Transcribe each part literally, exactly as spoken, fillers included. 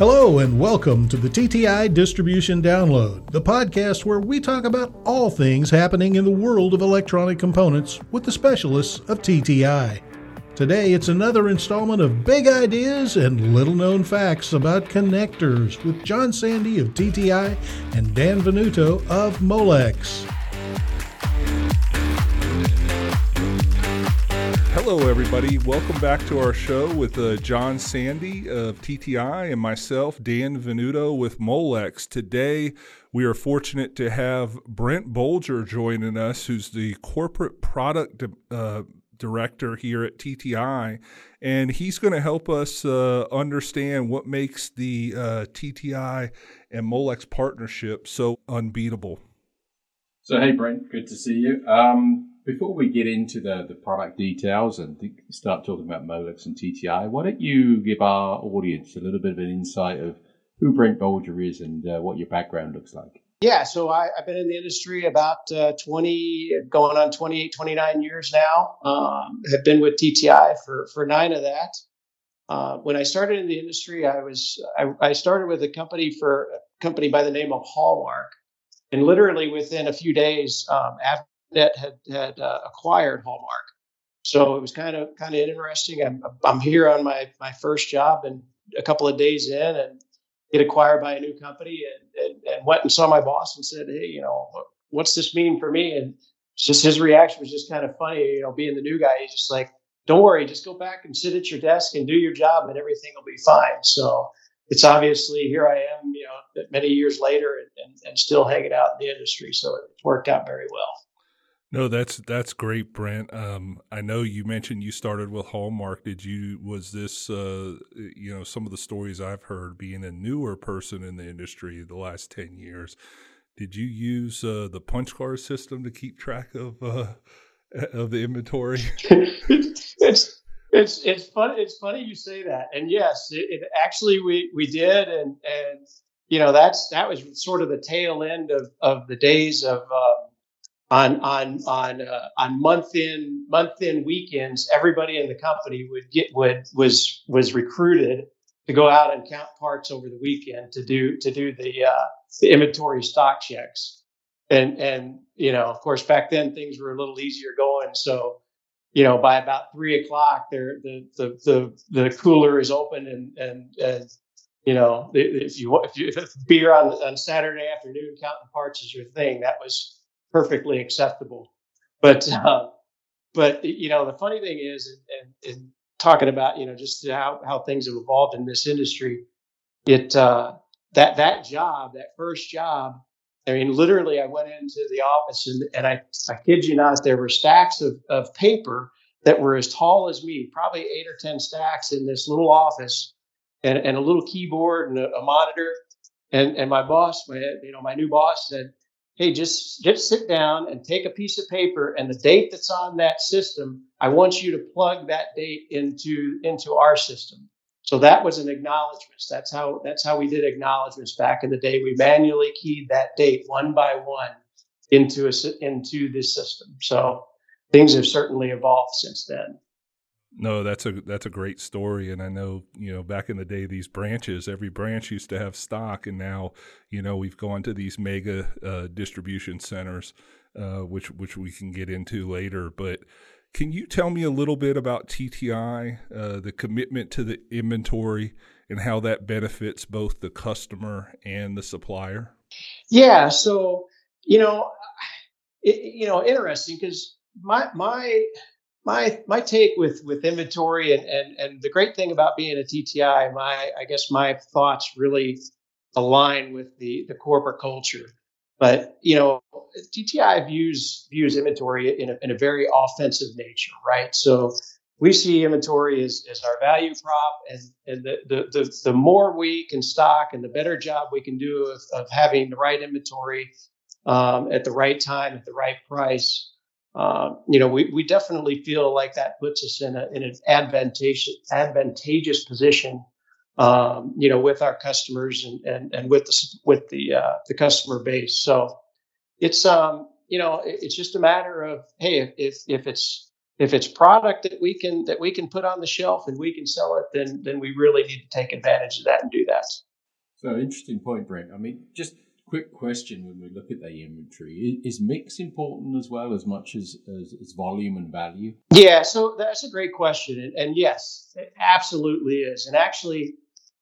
Hello and welcome to the T T I Distribution Download, the podcast where we talk about all things happening in the world of electronic components with the specialists of T T I. Today it's another installment of Big Ideas and Little Known Facts about Connectors with John Sandy of T T I and Dan Venuto of Molex. Hello, everybody. Welcome back to our show with uh, John Sandy of T T I and myself, Dan Venuto with Molex. Today, we are fortunate to have Brent Bolger joining us, who's the corporate product uh, director here at T T I, and he's going to help us uh, understand what makes the uh, T T I and Molex partnership so unbeatable. So, hey, Brent. Good to see you. Um Before we get into the, the product details and th- start talking about Molex and T T I, why don't you give our audience a little bit of an insight of who Brent Bolger is and uh, what your background looks like? Yeah, so I, I've been in the industry about uh, twenty, going on twenty-eight, twenty-nine years now. Um, have been with T T I for, for nine of that. Uh, when I started in the industry, I was I, I started with a company for a company by the name of Hallmark, and literally within a few days um, after. That had had uh, acquired Hallmark, so it was kind of kind of interesting. I'm I'm here on my my first job, and a couple of days in, and get acquired by a new company, and, and and went and saw my boss and said, "Hey, you know, what's this mean for me?" And just his reaction was just kind of funny, you know, being the new guy. He's just like, "Don't worry, just go back and sit at your desk and do your job, and everything will be fine." So it's obviously here I am, you know, many years later, and and, and still hanging out in the industry. So it worked out very well. No, that's that's great, Brent. Um, I know you mentioned you started with Hallmark. Did you was this uh, you know some of the stories I've heard being a newer person in the industry the last ten years? Did you use uh, the punch card system to keep track of uh, of the inventory? it's it's it's fun. It's funny you say that. And yes, it, it actually we we did. And and you know that's that was sort of the tail end of of the days of. Uh, On on on uh, on month in month in weekends, everybody in the company would get would was was recruited to go out and count parts over the weekend to do to do the uh, the inventory stock checks, and and you know of course back then things were a little easier going. So you know by about three o'clock, there the the the the cooler is open, and and and you know if you if you if beer on on Saturday afternoon counting parts is your thing, that was perfectly acceptable, but uh, but you know the funny thing is, and, and talking about you know just how, how things have evolved in this industry, it uh, that that job, that first job, I mean literally I went into the office and, and I I kid you not, there were stacks of, of paper that were as tall as me, probably eight or ten stacks in this little office, and, and a little keyboard and a, a monitor, and and my boss, my you know my new boss said, "Hey, just, just sit down and take a piece of paper, and the date that's on that system, I want you to plug that date into into our system." So that was an acknowledgments. That's how that's how we did acknowledgments back in the day. We manually keyed that date one by one into a, into this system. So things have certainly evolved since then. No, that's a that's a great story, and I know you know back in the day these branches, every branch used to have stock, and now you know we've gone to these mega uh, distribution centers, uh, which which we can get into later. But can you tell me a little bit about T T I, uh, the commitment to the inventory, and how that benefits both the customer and the supplier? Yeah, so you know, it, you know, interesting because my my. My my take with, with inventory and, and, and the great thing about being a T T I, my I guess my thoughts really align with the, the corporate culture. But you know, T T I views views inventory in a in a very offensive nature, right? So we see inventory as, as our value prop, and, and the, the the the more we can stock and the better job we can do of, of having the right inventory um, at the right time at the right price. Uh, you know, we, we definitely feel like that puts us in, a, in an advantageous advantageous position, um, you know, with our customers and and, and with the with the uh, the customer base. So it's um you know it's just a matter of hey if if it's if it's product that we can that we can put on the shelf and we can sell it, then then we really need to take advantage of that and do that. So interesting point, Brent. I mean, just quick question when we look at the inventory. Is mix important as well as much as, as, as volume and value? Yeah, so that's a great question. And, and yes, it absolutely is. And actually,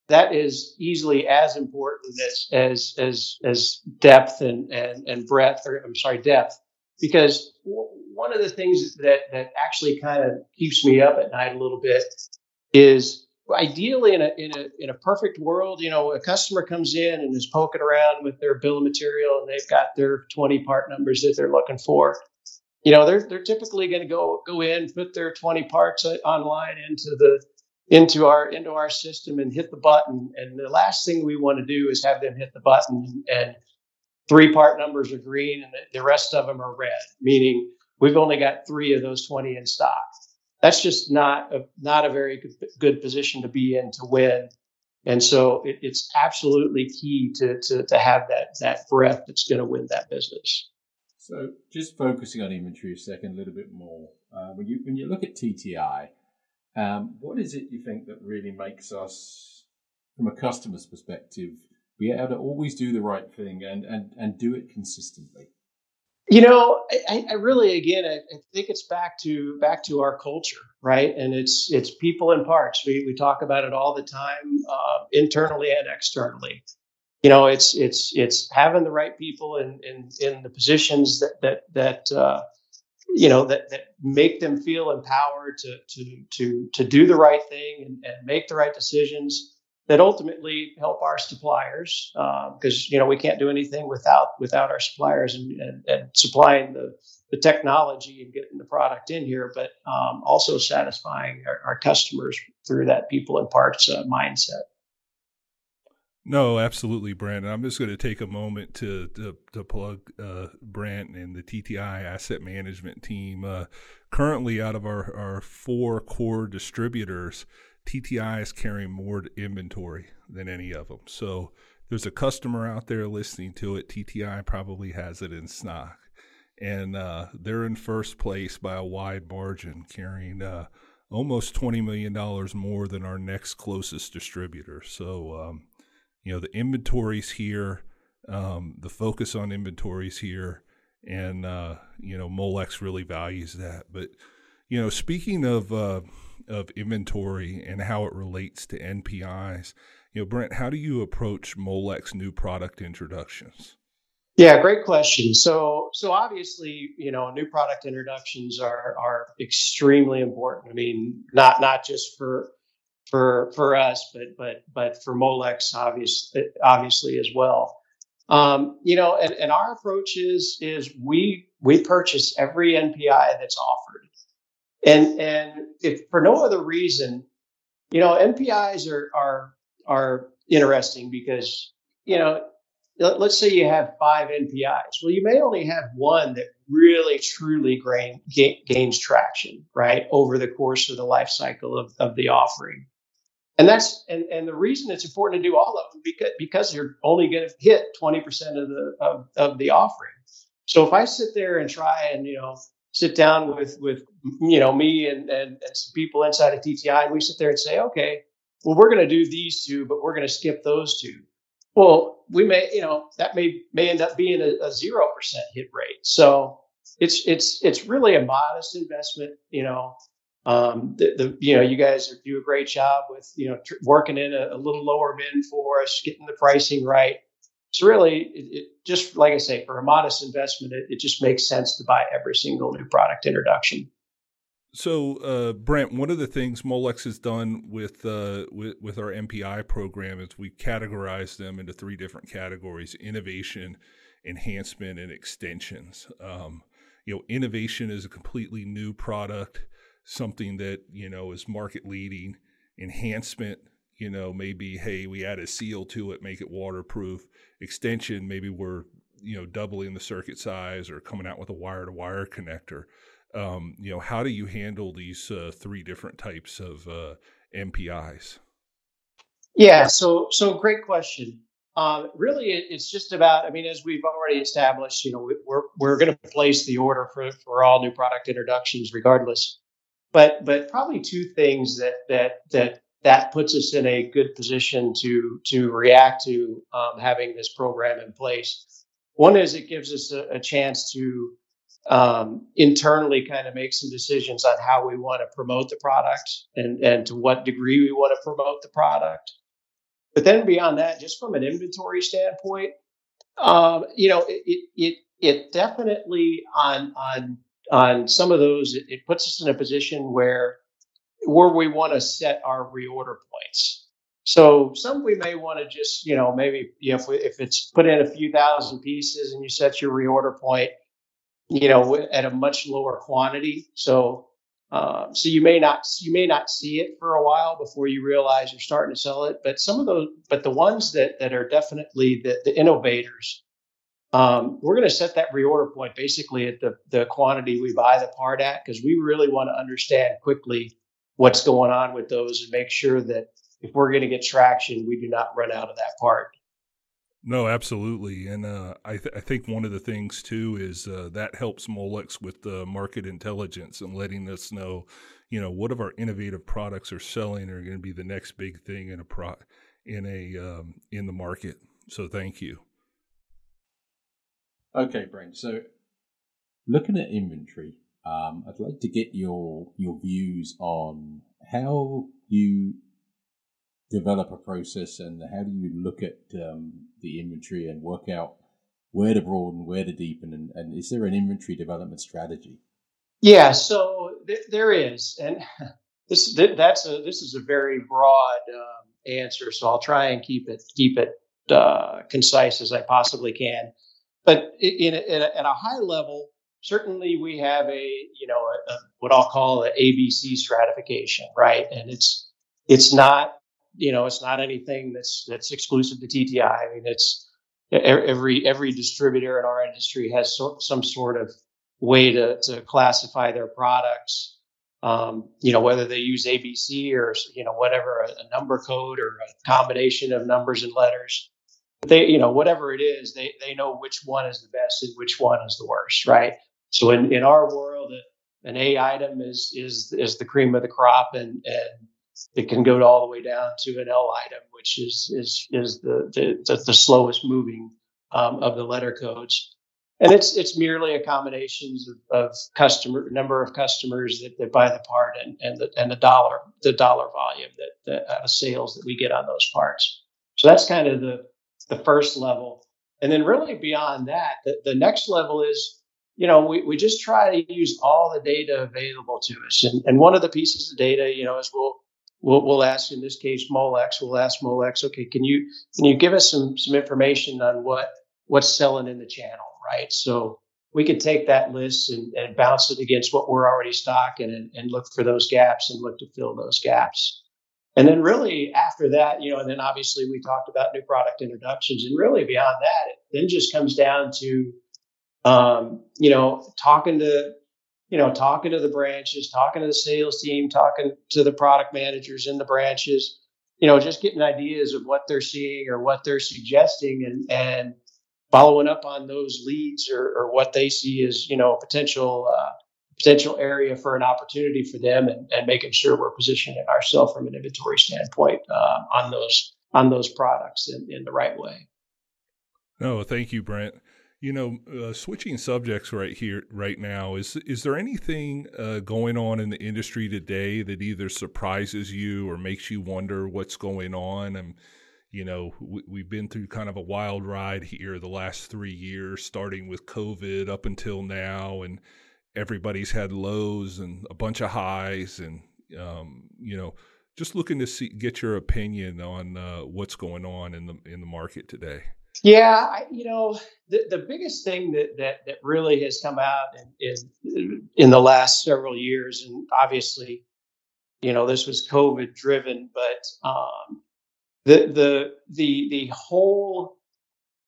that is easily as important as as as, as depth and, and, and breadth, or I'm sorry, depth. Because w- one of the things that, that actually kind of keeps me up at night a little bit is, ideally, in a in a in a perfect world, you know, a customer comes in and is poking around with their bill of material, and they've got their twenty part numbers that they're looking for. You know, they're they're typically going to go go in, put their twenty parts online into the into our into our system, and hit the button. And the last thing we want to do is have them hit the button and three part numbers are green and the rest of them are red, meaning we've only got three of those twenty in stock. That's just not a not a very good, good position to be in to win, and so it, it's absolutely key to to to have that that breadth that's going to win that business. So, just focusing on inventory a second, a little bit more. Uh, when you when you look at T T I, um, what is it you think that really makes us, from a customer's perspective, be able to always do the right thing and and and do it consistently? You know, I, I really, again, I, I think it's back to back to our culture, right? And it's it's people in parts. We we talk about it all the time, uh, internally and externally. You know, it's it's it's having the right people in in, in the positions that that that uh, you know that, that make them feel empowered to to to to do the right thing and, and make the right decisions that ultimately help our suppliers, because um, you know we can't do anything without without our suppliers and, and, and supplying the, the technology and getting the product in here, but um, also satisfying our, our customers through that people and parts uh, mindset. No, absolutely, Brent. I'm just going to take a moment to to, to plug uh, Brent and the T T I asset management team. Uh, currently, out of our, our four core distributors, T T I is carrying more inventory than any of them. So there's a customer out there listening to it. T T I probably has it in stock. And uh, they're in first place by a wide margin, carrying uh, almost twenty million dollars more than our next closest distributor. So, um, you know, the inventory's here, um, the focus on inventory's here, and, uh, you know, Molex really values that. But, you know, speaking of... Uh, of inventory and how it relates to N P Is. You know, Brent, how do you approach Molex new product introductions? Yeah, great question. So, so obviously, you know, new product introductions are are extremely important. I mean, not not just for for for us, but but but for Molex, obviously, obviously as well. Um, you know, and, and our approach is is we we purchase every N P I that's offered. And and if for no other reason, you know, N P Is are are are interesting because, you know, let's say you have five N P Is. Well, you may only have one that really truly gain, gain, gains traction, right, over the course of the life cycle of, of the offering. And that's and, and the reason it's important to do all of them because because you're only going to hit twenty percent of the of, of the offering. So if I sit there and try and, you know, sit down with, with you know, me and, and, and some people inside of T T I, and we sit there and say, okay, well, we're going to do these two, but we're going to skip those two. Well, we may, you know, that may may end up being a, a zero percent hit rate. So it's it's it's really a modest investment, you know. Um, the, the you know, you guys do a great job with, you know, tr- working in a, a little lower min for us, getting the pricing right. So really, it, it just like I say, for a modest investment, it, it just makes sense to buy every single new product introduction. So, uh, Brent, one of the things Molex has done with, uh, with with our N P I program is we categorize them into three different categories: innovation, enhancement, and extensions. Um, you know, innovation is a completely new product, something that, you know, is market leading. Enhancement, you know, maybe, hey, we add a seal to it, make it waterproof. Extension, maybe we're, you know, doubling the circuit size or coming out with a wire-to-wire connector. Um, you know, how do you handle these uh, three different types of uh, N P Is? Yeah, so so great question. Um, really, it's just about, I mean, as we've already established, you know, we're we're going to place the order for, for all new product introductions regardless. But but probably two things that that that that puts us in a good position to to react to um, having this program in place. One is it gives us a, a chance to um, internally kind of make some decisions on how we want to promote the product and, and to what degree we want to promote the product. But then beyond that, just from an inventory standpoint, um, you know, it, it it it definitely on on on some of those, it, it puts us in a position where where we want to set our reorder points. So some we may want to just, you know, maybe you know, if we, if it's put in a few thousand pieces and you set your reorder point, you know, at a much lower quantity. So um, so you may not you may not see it for a while before you realize you're starting to sell it. But some of those, but the ones that that are definitely the, the innovators, um, we're going to set that reorder point basically at the the quantity we buy the part at, because we really want to understand quickly what's going on with those and make sure that if we're going to get traction, we do not run out of that part. No, absolutely. And uh, I, th- I think one of the things, too, is uh, that helps Molex with the uh, market intelligence and letting us know, you know, what of our innovative products are selling are going to be the next big thing in a pro- in a um, in the market. So thank you. Okay, Brent. So looking at inventory, Um, I'd like to get your your views on how you develop a process and how do you look at um, the inventory and work out where to broaden, where to deepen, and, and is there an inventory development strategy? Yeah, so th- there is, and this th- that's a this is a very broad um, answer, so I'll try and keep it keep it uh, concise as I possibly can. But in at in a, in a high level, certainly we have a, you know, a, a, what I'll call an A B C stratification, right? And it's it's not, you know, it's not anything that's that's exclusive to T T I. I mean, it's every every distributor in our industry has so, some sort of way to, to classify their products. Um, you know, whether they use A B C or, you know, whatever, a, a number code or a combination of numbers and letters. They, you know, whatever it is, they they know which one is the best and which one is the worst, right? So in, in our world, an A item is is is the cream of the crop, and, and it can go all the way down to an L item, which is is is the the, the, the slowest moving um, of the letter codes, and it's it's merely a combination of, of customer number of customers that, that buy the part and and the and the dollar the dollar volume that the uh, sales that we get on those parts. So that's kind of the the first level. And then really beyond that, the, the next level is, you know, we, we just try to use all the data available to us. And, and one of the pieces of data, you know, is we'll, we'll, we'll ask, in this case, Molex, we'll ask Molex, okay, can you, can you give us some, some information on what, what's selling in the channel, right? So we could take that list and, and bounce it against what we're already stocking and, and look for those gaps and look to fill those gaps. And then really after that, you know, and then obviously we talked about new product introductions, and really beyond that, it then just comes down to, um, you know, talking to, you know, talking to the branches, talking to the sales team, talking to the product managers in the branches, you know, just getting ideas of what they're seeing or what they're suggesting, and, and following up on those leads or, or what they see as, you know, a potential, uh, potential area for an opportunity for them, and, and making sure we're positioning ourselves from an inventory standpoint uh, on those on those products in, in the right way. No, thank you, Brent. You know, uh, switching subjects right here, right now, is is there anything uh, going on in the industry today that either surprises you or makes you wonder what's going on? And, you know, we, we've been through kind of a wild ride here the last three years, starting with COVID up until now, and everybody's had lows and a bunch of highs, and, um, you know, just looking to see, get your opinion on uh, what's going on in the in the market today. Yeah, I, you know, the, the biggest thing that, that that really has come out in, in, in the last several years, and obviously, you know, this was COVID driven, but um, the the the the whole,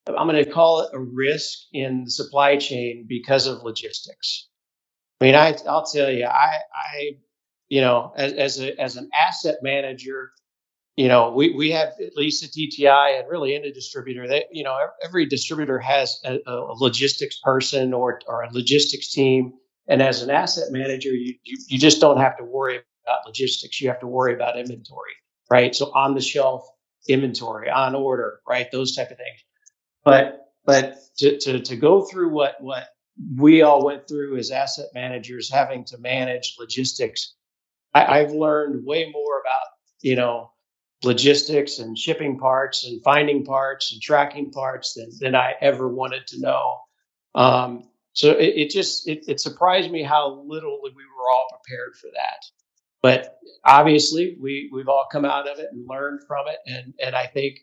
I'm going to call it a risk in the supply chain because of logistics. I mean, I, I'll tell you, I, I, you know, as, as a, as an asset manager, you know, we, we have, at least at T T I and really any distributor, that, you know, every distributor has a, a logistics person or, or a logistics team. And as an asset manager, you, you, you just don't have to worry about logistics. You have to worry about inventory. right? So on the shelf inventory, on order, right? Those type of things. But but to to, to go through what what we all went through as asset managers, having to manage logistics, I, I've learned way more about, you know, logistics and shipping parts and finding parts and tracking parts than, than I ever wanted to know. Um, so it, it just, it, it surprised me how little we were all prepared for that. But obviously we, we've all come out of it and learned from it. And, and I think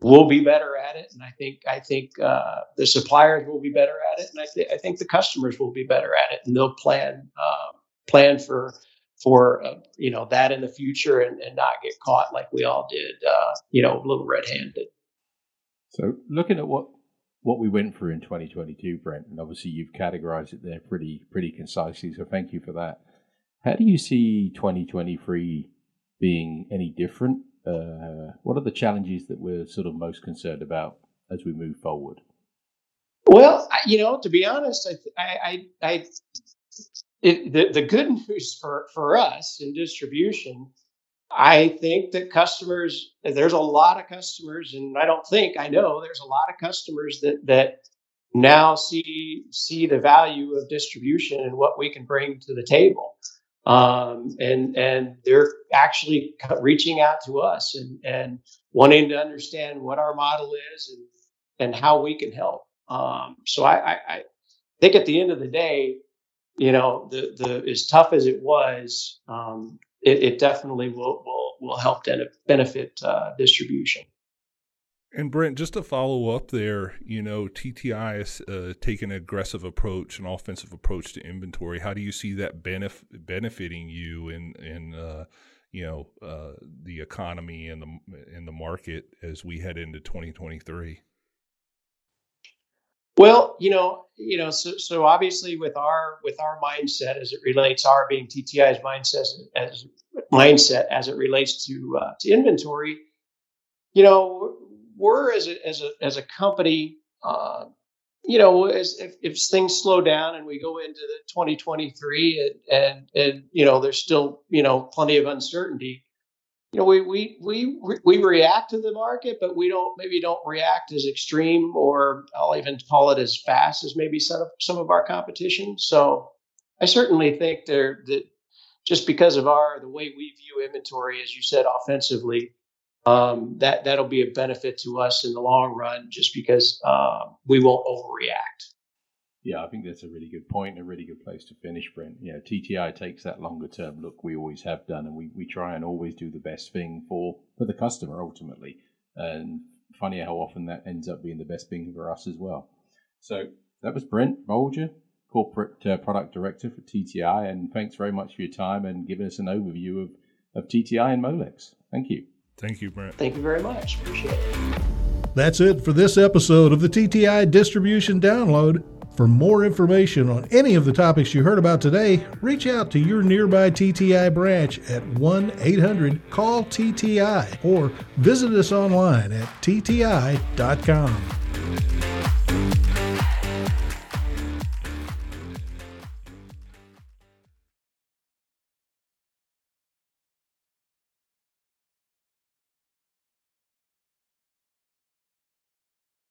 we'll be better at it. And I think, I think uh, the suppliers will be better at it. And I, th- I think the customers will be better at it, and they'll plan, uh, plan for, for, uh, you know, that in the future, and, and not get caught like we all did, uh, you know, a little red-handed. So looking at what, what we went through in twenty twenty-two, Brent, and obviously you've categorized it there pretty, pretty concisely. So thank you for that. How do you see twenty twenty-three being any different? Uh, what are the challenges that we're sort of most concerned about as we move forward? Well, you know, to be honest, I, I, I, I It, the, the good news for, for us in distribution, I think that customers, there's a lot of customers, and I don't think, I know there's a lot of customers that that now see see the value of distribution and what we can bring to the table. Um, and and they're actually reaching out to us and, and wanting to understand what our model is and, and how we can help. Um, so I, I, I think at the end of the day, you know, the, the as tough as it was, um, it, it definitely will will will help benefit uh, distribution. And Brent, just to follow up there, you know, T T I has uh, taken an aggressive approach, an offensive approach to inventory. How do you see that benef- benefiting you in in uh, you know uh, the economy and the in the market as we head into twenty twenty-three? Well, you know, you know, so, so obviously with our with our mindset as it relates, our being T T I's mindset as mindset as it relates to uh, to inventory, you know, we're as a as a as a company, uh, you know, as if, if things slow down and we go into the twenty twenty-three and, and and you know, there's still you know plenty of uncertainty. You know, we we we we react to the market, but we don't maybe don't react as extreme, or I'll even call it as fast as maybe some of some of our competition. So I certainly think there that just because of our the way we view inventory, as you said, offensively, um, that that'll be a benefit to us in the long run, just because uh, we won't overreact. Yeah, I think that's a really good point, a really good place to finish, Brent. You know, T T I takes that longer term look. We always have done, and we, we try and always do the best thing for, for the customer ultimately. And funny how often that ends up being the best thing for us as well. So that was Brent Bolger, Corporate uh, Product Director for T T I. And thanks very much for your time and giving us an overview of, of T T I and Molex. Thank you. Thank you, Brent. Thank you very much. Appreciate it. That's it for this episode of the T T I Distribution Download. For more information on any of the topics you heard about today, reach out to your nearby T T I branch at one eight hundred call T T I or visit us online at T T I dot com.